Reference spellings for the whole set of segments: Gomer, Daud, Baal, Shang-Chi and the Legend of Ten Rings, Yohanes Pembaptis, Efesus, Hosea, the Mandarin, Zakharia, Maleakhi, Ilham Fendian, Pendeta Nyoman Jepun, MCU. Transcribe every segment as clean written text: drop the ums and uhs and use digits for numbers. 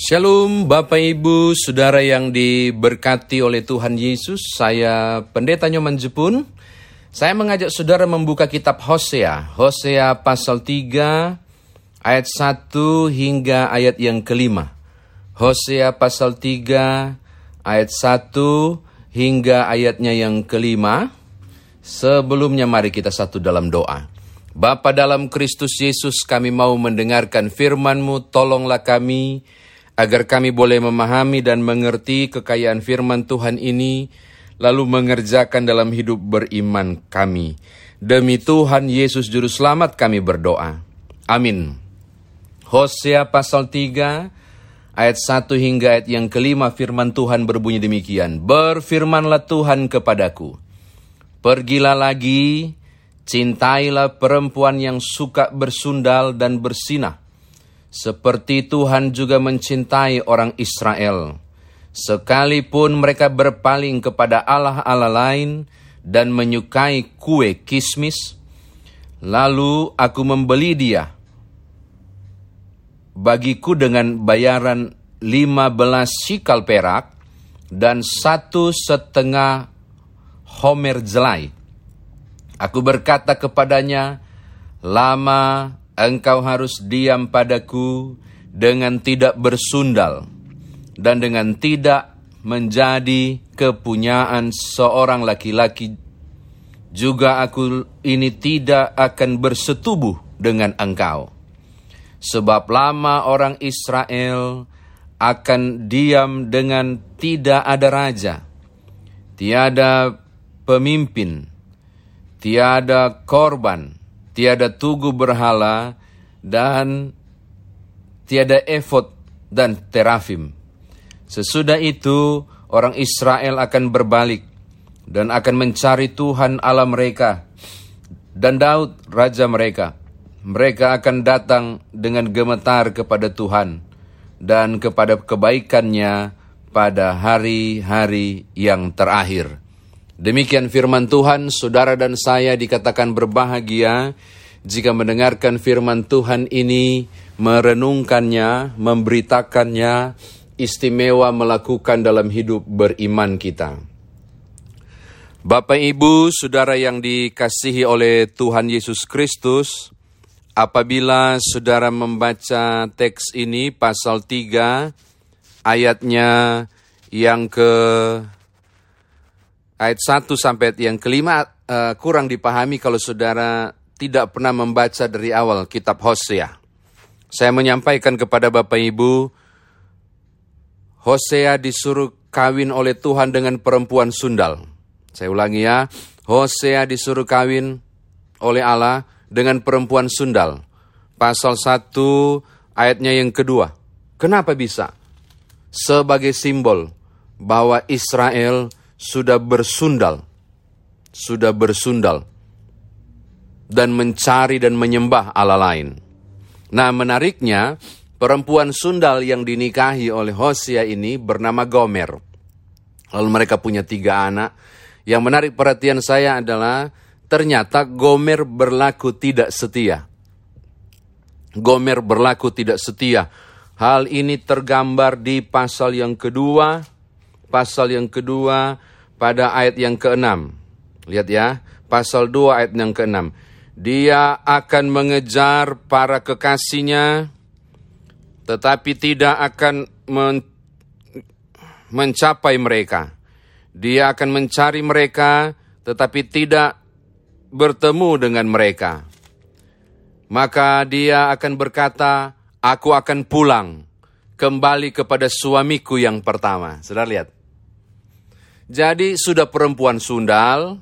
Shalom Bapak Ibu, Saudara yang diberkati oleh Tuhan Yesus. Saya Pendeta Nyoman Jepun. Saya mengajak Saudara membuka kitab Hosea. Hosea pasal 3 ayat 1 hingga ayat yang kelima. Hosea pasal 3 ayat 1 hingga ayatnya yang kelima. Sebelumnya mari kita satu dalam doa. Bapa dalam Kristus Yesus, kami mau mendengarkan firman-Mu, tolonglah kami agar kami boleh memahami dan mengerti kekayaan firman Tuhan ini, lalu mengerjakan dalam hidup beriman kami. Demi Tuhan Yesus Juru Selamat kami berdoa. Amin. Hosea pasal 3, ayat 1 hingga ayat yang kelima, firman Tuhan berbunyi demikian. Berfirmanlah Tuhan kepadaku, pergilah lagi, cintailah perempuan yang suka bersundal dan bersinah, seperti Tuhan juga mencintai orang Israel, sekalipun mereka berpaling kepada Allah-Allah lain dan menyukai kue kismis. Lalu aku membeli dia bagiku dengan bayaran 15 shikal perak dan 1,5 homer jelai. Aku berkata kepadanya, lama engkau harus diam padaku dengan tidak bersundal dan dengan tidak menjadi kepunyaan seorang laki-laki. Juga aku ini tidak akan bersetubuh dengan engkau. Sebab lama orang Israel akan diam dengan tidak ada raja, tiada pemimpin, tiada korban, tiada tugu berhala, dan tiada efod dan terafim. Sesudah itu, orang Israel akan berbalik dan akan mencari Tuhan Allah mereka dan Daud raja mereka. Mereka akan datang dengan gemetar kepada Tuhan dan kepada kebaikannya pada hari-hari yang terakhir. Demikian firman Tuhan. Saudara dan saya dikatakan berbahagia jika mendengarkan firman Tuhan ini, merenungkannya, memberitakannya, istimewa melakukan dalam hidup beriman kita. Bapak Ibu, Saudara yang dikasihi oleh Tuhan Yesus Kristus, apabila Saudara membaca teks ini, pasal 3, ayatnya yang ke... Ayat 1 sampai yang kelima kurang dipahami kalau Saudara tidak pernah membaca dari awal kitab Hosea. Saya menyampaikan kepada Bapak Ibu, Hosea disuruh kawin oleh Tuhan dengan perempuan sundal. Saya ulangi ya, Hosea disuruh kawin oleh Allah dengan perempuan sundal. Pasal 1 ayatnya yang kedua. Kenapa bisa? Sebagai simbol bahwa Israel sudah bersundal, dan mencari dan menyembah Allah lain. Nah, menariknya, perempuan sundal yang dinikahi oleh Hosea ini bernama Gomer. Lalu mereka punya 3 anak. Yang menarik perhatian saya adalah, ternyata Gomer berlaku tidak setia. Hal ini tergambar di pasal yang kedua, pada ayat yang ke-6. Lihat ya, pasal 2 ayat yang ke-6. Dia akan mengejar para kekasihnya, tetapi tidak akan mencapai mereka. Dia akan mencari mereka, tetapi tidak bertemu dengan mereka. Maka dia akan berkata, aku akan pulang, kembali kepada suamiku yang pertama. Saudara lihat. Jadi sudah perempuan sundal,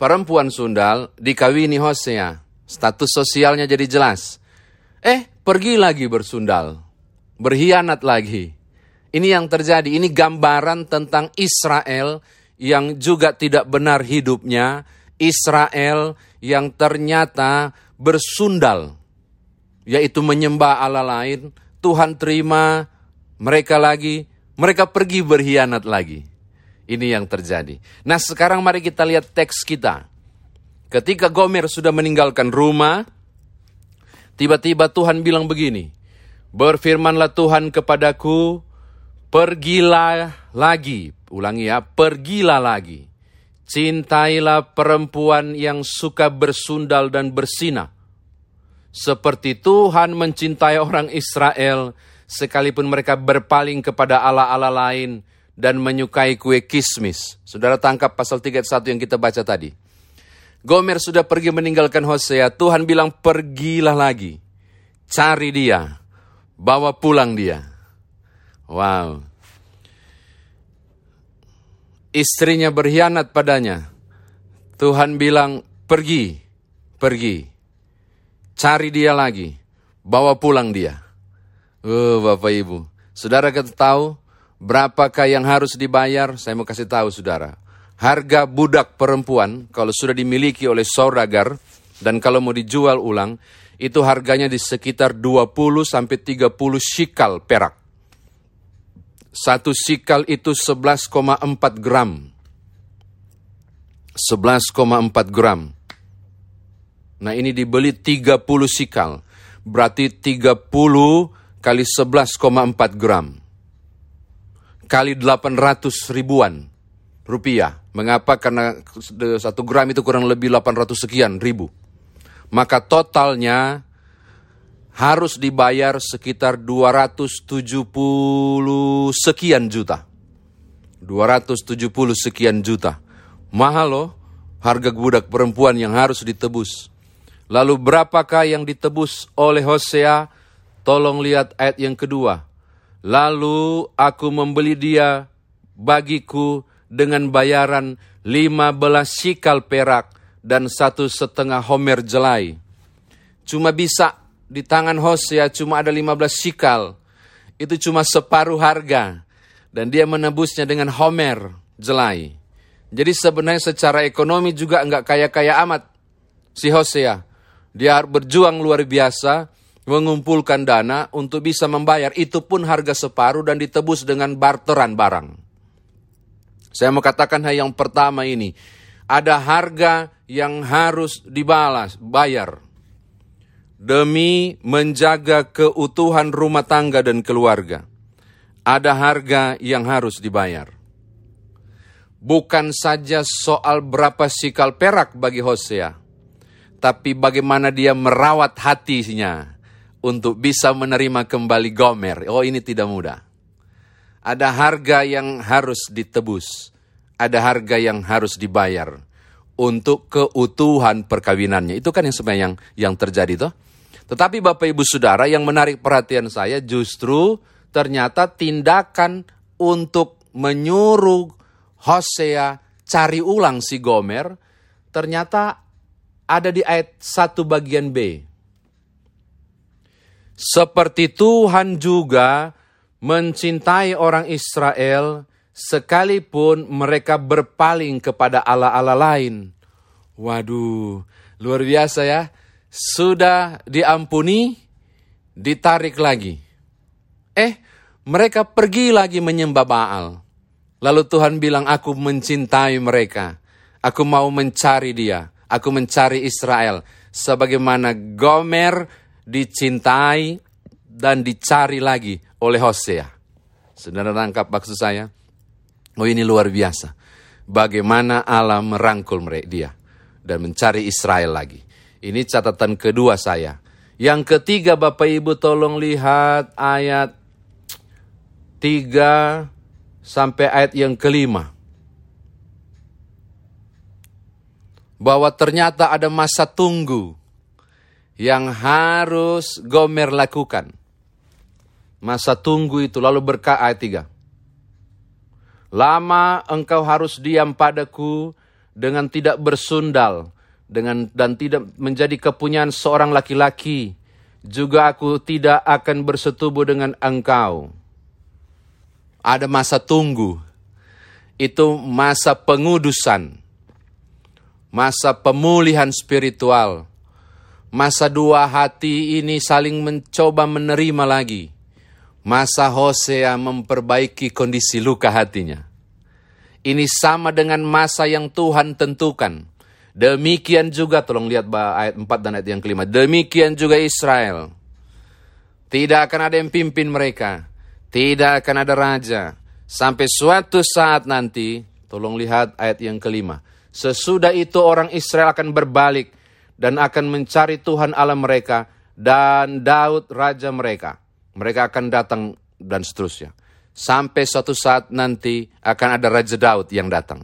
perempuan sundal dikawini Hosea, status sosialnya jadi jelas. Pergi lagi bersundal, berkhianat lagi. Ini yang terjadi, ini gambaran tentang Israel yang juga tidak benar hidupnya, Israel yang ternyata bersundal, yaitu menyembah Allah lain. Tuhan terima mereka lagi, mereka pergi berkhianat lagi. Ini yang terjadi. Nah, sekarang mari kita lihat teks kita. Ketika Gomer sudah meninggalkan rumah, Tiba-tiba Tuhan bilang begini, berfirmanlah Tuhan kepadaku, pergilah lagi. Ulangi ya, pergilah lagi. Cintailah perempuan yang suka bersundal dan bersina. Seperti Tuhan mencintai orang Israel, sekalipun mereka berpaling kepada Allah-Allah lain dan menyukai kue kismis. Saudara tangkap pasal 31 yang kita baca tadi. Gomer sudah pergi meninggalkan Hosea, Tuhan bilang pergilah lagi. Cari dia, bawa pulang dia. Wow. Istrinya berkhianat padanya. Tuhan bilang, pergi, pergi. Cari dia lagi. Bawa pulang dia. Bapak Ibu. Saudara tahu berapakah yang harus dibayar? Saya mau kasih tahu saudara. Harga budak perempuan, kalau sudah dimiliki oleh saudagar, dan kalau mau dijual ulang, itu harganya di sekitar 20-30 shikal perak. Satu sikal itu 11,4 gram. 11,4 gram. Nah ini dibeli 30 sikal. Berarti 30 kali 11,4 gram. Kali 800 ribuan rupiah. Mengapa? Karena 1 gram itu kurang lebih 800 sekian ribu. Maka totalnya harus dibayar sekitar 270 sekian juta. 270 sekian juta. Mahal loh harga budak perempuan yang harus ditebus. Lalu berapakah yang ditebus oleh Hosea? Tolong lihat ayat yang kedua. Lalu aku membeli dia bagiku dengan bayaran 15 sikal perak dan 1,5 homer jelai. Cuma bisa di tangan Hosea cuma ada 15 sikal. Itu cuma separuh harga. Dan dia menebusnya dengan homer jelai. Jadi sebenarnya secara ekonomi juga enggak kaya-kaya amat si Hosea. Dia berjuang luar biasa mengumpulkan dana untuk bisa membayar. Itu pun harga separuh dan ditebus dengan barteran barang. Saya mau katakan yang pertama ini. Ada harga yang harus dibalas, bayar. Demi menjaga keutuhan rumah tangga dan keluarga, ada harga yang harus dibayar. Bukan saja soal berapa sikal perak bagi Hosea, tapi bagaimana dia merawat hatinya untuk bisa menerima kembali Gomer. Oh, ini tidak mudah. Ada harga yang harus ditebus, ada harga yang harus dibayar untuk keutuhan perkawinannya. Itu kan yang sebenarnya yang terjadi toh. Tetapi Bapak Ibu Saudara yang menarik perhatian saya justru ternyata tindakan untuk menyuruh Hosea cari ulang si Gomer ternyata ada di ayat 1 bagian B. Seperti Tuhan juga mencintai orang Israel sekalipun mereka berpaling kepada Allah-Allah lain. Waduh, luar biasa ya. Sudah diampuni, ditarik lagi. Mereka pergi lagi menyembah Baal. Lalu Tuhan bilang, aku mencintai mereka. Aku mau mencari dia. Aku mencari Israel. Sebagaimana Gomer dicintai dan dicari lagi oleh Hosea. Saudara tangkap maksud saya? Oh ini luar biasa. Bagaimana Allah merangkul mereka dia. Dan mencari Israel lagi. Ini catatan kedua saya. Yang ketiga Bapak Ibu tolong lihat ayat 3 sampai ayat yang kelima. Bahwa ternyata ada masa tunggu yang harus Gomer lakukan. Masa tunggu itu lalu berkata ayat 3. Lama engkau harus diam padaku dengan tidak bersundal. Dan tidak menjadi kepunyaan seorang laki-laki, juga aku tidak akan bersetubuh dengan engkau. Ada masa tunggu, itu masa pengudusan, masa pemulihan spiritual, masa dua hati ini saling mencoba menerima lagi, masa Hosea memperbaiki kondisi luka hatinya. Ini sama dengan masa yang Tuhan tentukan. Demikian juga, tolong lihat ayat 4 dan ayat yang kelima. Demikian juga Israel. Tidak akan ada yang pimpin mereka. Tidak akan ada raja. Sampai suatu saat nanti, tolong lihat ayat yang kelima. Sesudah itu orang Israel akan berbalik dan akan mencari Tuhan Allah mereka dan Daud raja mereka. Mereka akan datang dan seterusnya. Sampai suatu saat nanti akan ada Raja Daud yang datang.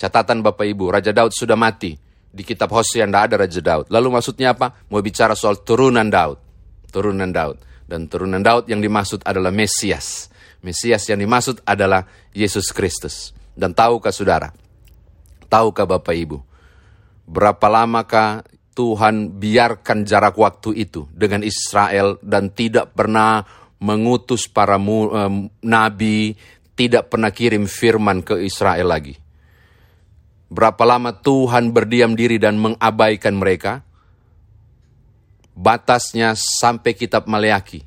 Catatan Bapak Ibu, Raja Daud sudah mati. Di kitab Hosea tidak ada Raja Daud. Lalu maksudnya apa? Mau bicara soal turunan Daud. Turunan Daud. Dan turunan Daud yang dimaksud adalah Mesias. Mesias yang dimaksud adalah Yesus Kristus. Dan tahukah saudara? Tahukah Bapak Ibu? Berapa lamakah Tuhan biarkan jarak waktu itu dengan Israel dan tidak pernah mengutus para nabi, tidak pernah kirim firman ke Israel lagi. Berapa lama Tuhan berdiam diri dan mengabaikan mereka? Batasnya sampai kitab Maleakhi.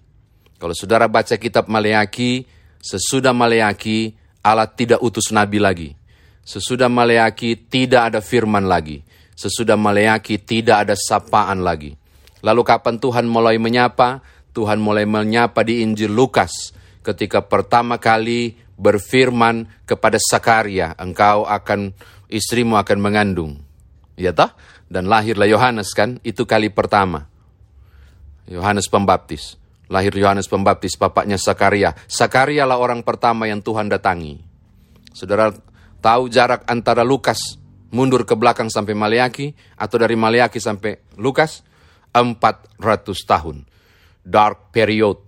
Kalau saudara baca kitab Maleakhi, sesudah Maleakhi, Allah tidak utus nabi lagi. Sesudah Maleakhi, tidak ada firman lagi. Sesudah Maleakhi, tidak ada sapaan lagi. Lalu kapan Tuhan mulai menyapa? Tuhan mulai menyapa di Injil Lukas ketika pertama kali berfirman kepada Zakharia, engkau akan, istrimu akan mengandung. Ya toh? Dan lahirlah Yohanes kan, itu kali pertama. Yohanes Pembaptis. Lahir Yohanes Pembaptis, bapaknya Zakharia. Zakharia lah orang pertama yang Tuhan datangi. Saudara tahu jarak antara Lukas mundur ke belakang sampai Maleakhi, atau dari Maleakhi sampai Lukas, 400 tahun. Dark period,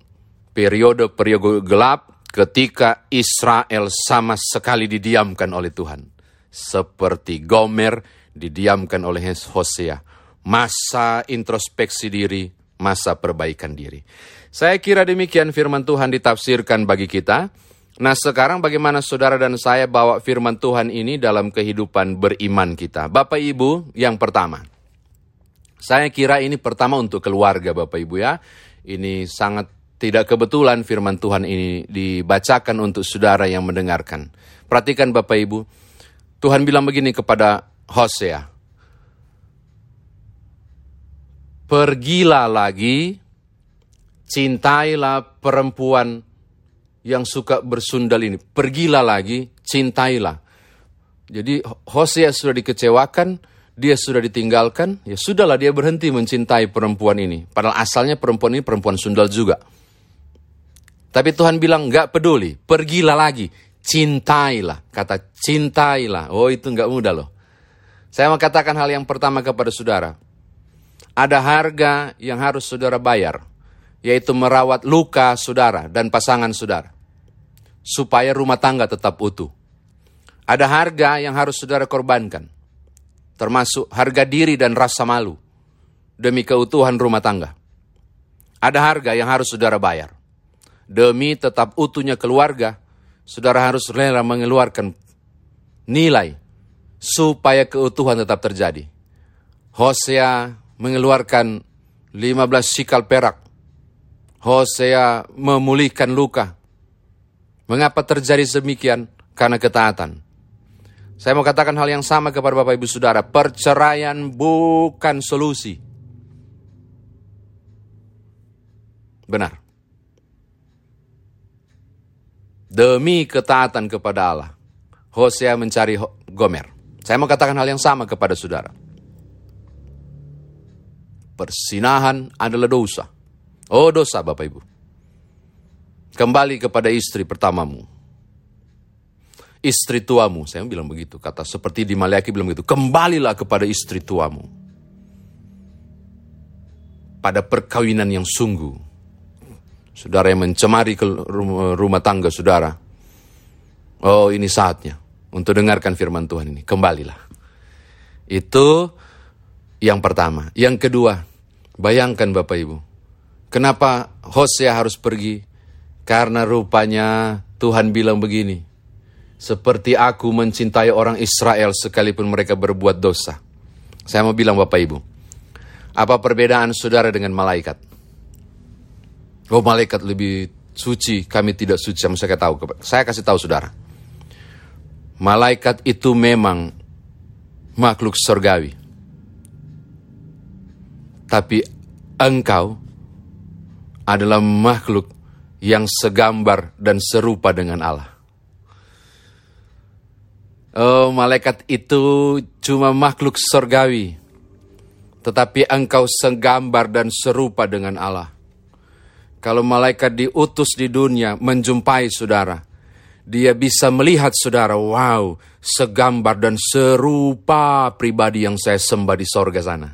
periode gelap ketika Israel sama sekali didiamkan oleh Tuhan. Seperti Gomer didiamkan oleh Hosea. Masa introspeksi diri, masa perbaikan diri. Saya kira demikian firman Tuhan ditafsirkan bagi kita. Nah sekarang bagaimana saudara dan saya bawa firman Tuhan ini dalam kehidupan beriman kita. Bapak Ibu, yang pertama. Saya kira ini pertama untuk keluarga Bapak Ibu ya. Ini sangat tidak kebetulan firman Tuhan ini dibacakan untuk saudara yang mendengarkan. Perhatikan Bapak Ibu, Tuhan bilang begini kepada Hosea. Pergilah lagi, cintailah perempuan yang suka bersundal ini. Pergilah lagi, cintailah. Jadi Hosea sudah dikecewakan. Dia sudah ditinggalkan, ya sudahlah dia berhenti mencintai perempuan ini. Padahal asalnya perempuan ini perempuan sundal juga. Tapi Tuhan bilang, enggak peduli, pergilah lagi, cintailah. Kata cintailah, oh itu enggak mudah loh. Saya mau katakan hal yang pertama kepada saudara. Ada harga yang harus saudara bayar, yaitu merawat luka saudara dan pasangan saudara. Supaya rumah tangga tetap utuh. Ada harga yang harus saudara korbankan. Termasuk harga diri dan rasa malu demi keutuhan rumah tangga. Ada harga yang harus saudara bayar. Demi tetap utuhnya keluarga, saudara harus rela mengeluarkan nilai supaya keutuhan tetap terjadi. Hosea mengeluarkan 15 sikal perak. Hosea memulihkan luka. Mengapa terjadi demikian? Karena ketaatan. Saya mau katakan hal yang sama kepada Bapak Ibu Saudara. Perceraian bukan solusi. Benar. Demi ketaatan kepada Allah, Hosea mencari Gomer. Saya mau katakan hal yang sama kepada saudara. Persinahan adalah dosa. Oh dosa Bapak Ibu. Kembali kepada istri pertamamu. Istri tuamu, saya bilang begitu, kata seperti di Maleakhi bilang begitu, kembalilah kepada istri tuamu. Pada perkawinan yang sungguh, saudara yang mencemari rumah tangga saudara, oh ini saatnya untuk dengarkan firman Tuhan ini, kembalilah. Itu yang pertama. Yang kedua, bayangkan Bapak Ibu, kenapa Hosea harus pergi? Karena rupanya Tuhan bilang begini, seperti aku mencintai orang Israel sekalipun mereka berbuat dosa. Saya mau bilang Bapak Ibu, apa perbedaan saudara dengan malaikat? Oh malaikat lebih suci, kami tidak suci. Saya kasih tahu saudara. Malaikat itu memang makhluk surgawi. tapi engkau adalah makhluk yang segambar dan serupa dengan Allah. Oh, malaikat itu cuma makhluk surgawi, tetapi engkau segambar dan serupa dengan Allah. Kalau malaikat diutus di dunia menjumpai saudara, dia bisa melihat saudara, wow, segambar dan serupa pribadi yang saya sembah di sorga sana.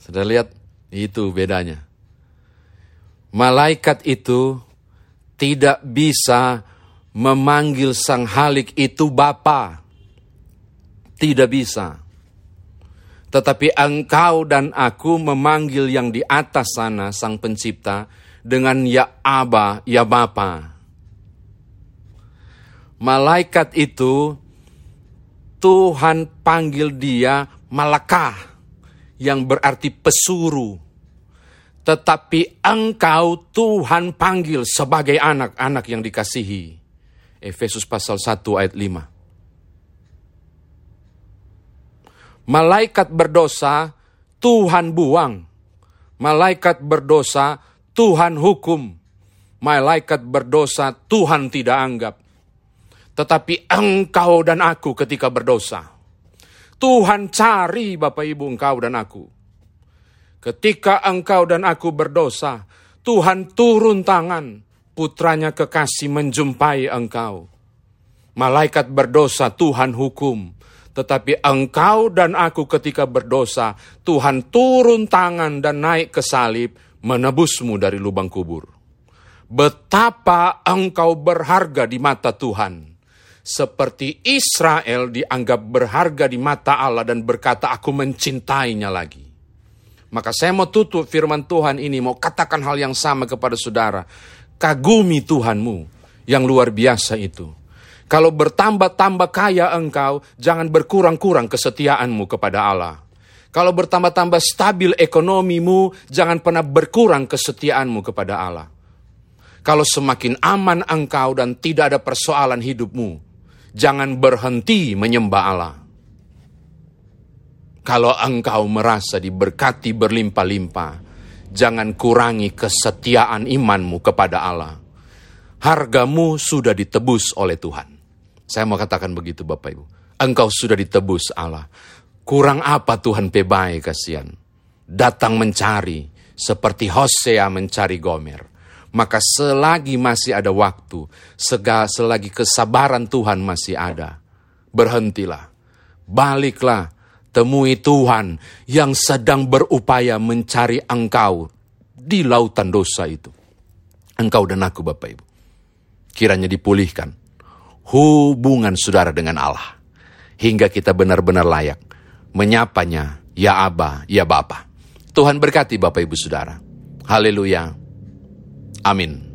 Sudah lihat? Itu bedanya. Malaikat itu tidak bisa memanggil Sang Halik itu Bapa. Tidak bisa. Tetapi engkau dan aku memanggil yang di atas sana, Sang Pencipta, dengan Ya Aba, Ya Bapa. Malaikat itu, Tuhan panggil dia Maleakah, yang berarti pesuruh. Tetapi engkau Tuhan panggil sebagai anak-anak yang dikasihi. Efesus pasal 1 ayat 5. Malaikat berdosa, Tuhan buang. Malaikat berdosa, Tuhan hukum. Malaikat berdosa, Tuhan tidak anggap. Tetapi engkau dan aku ketika berdosa, Tuhan cari Bapak Ibu engkau dan aku. Ketika engkau dan aku berdosa, Tuhan turun tangan, putranya kekasih menjumpai engkau. Malaikat berdosa, Tuhan hukum. Tetapi engkau dan aku ketika berdosa, Tuhan turun tangan dan naik ke salib, menebusmu dari lubang kubur. Betapa engkau berharga di mata Tuhan. Seperti Israel dianggap berharga di mata Allah dan berkata, aku mencintainya lagi. Maka saya mau tutup firman Tuhan ini, mau katakan hal yang sama kepada saudara. Kagumi Tuhanmu yang luar biasa itu. Kalau bertambah-tambah kaya engkau, jangan berkurang-kurang kesetiaanmu kepada Allah. Kalau bertambah-tambah stabil ekonomimu, jangan pernah berkurang kesetiaanmu kepada Allah. Kalau semakin aman engkau dan tidak ada persoalan hidupmu, jangan berhenti menyembah Allah. Kalau engkau merasa diberkati berlimpah-limpah, jangan kurangi kesetiaan imanmu kepada Allah. Hargamu sudah ditebus oleh Tuhan. Saya mau katakan begitu Bapak Ibu. Engkau sudah ditebus Allah. Kurang apa Tuhan Pebai kasihan. Datang mencari. Seperti Hosea mencari Gomer. Maka selagi masih ada waktu. Selagi kesabaran Tuhan masih ada. Berhentilah. Baliklah. Temui Tuhan yang sedang berupaya mencari engkau di lautan dosa itu. Engkau dan aku Bapak Ibu. Kiranya dipulihkan hubungan saudara dengan Allah. Hingga kita benar-benar layak menyapanya, Ya Aba, Ya Bapa. Tuhan berkati Bapak Ibu Saudara. Haleluya. Amin.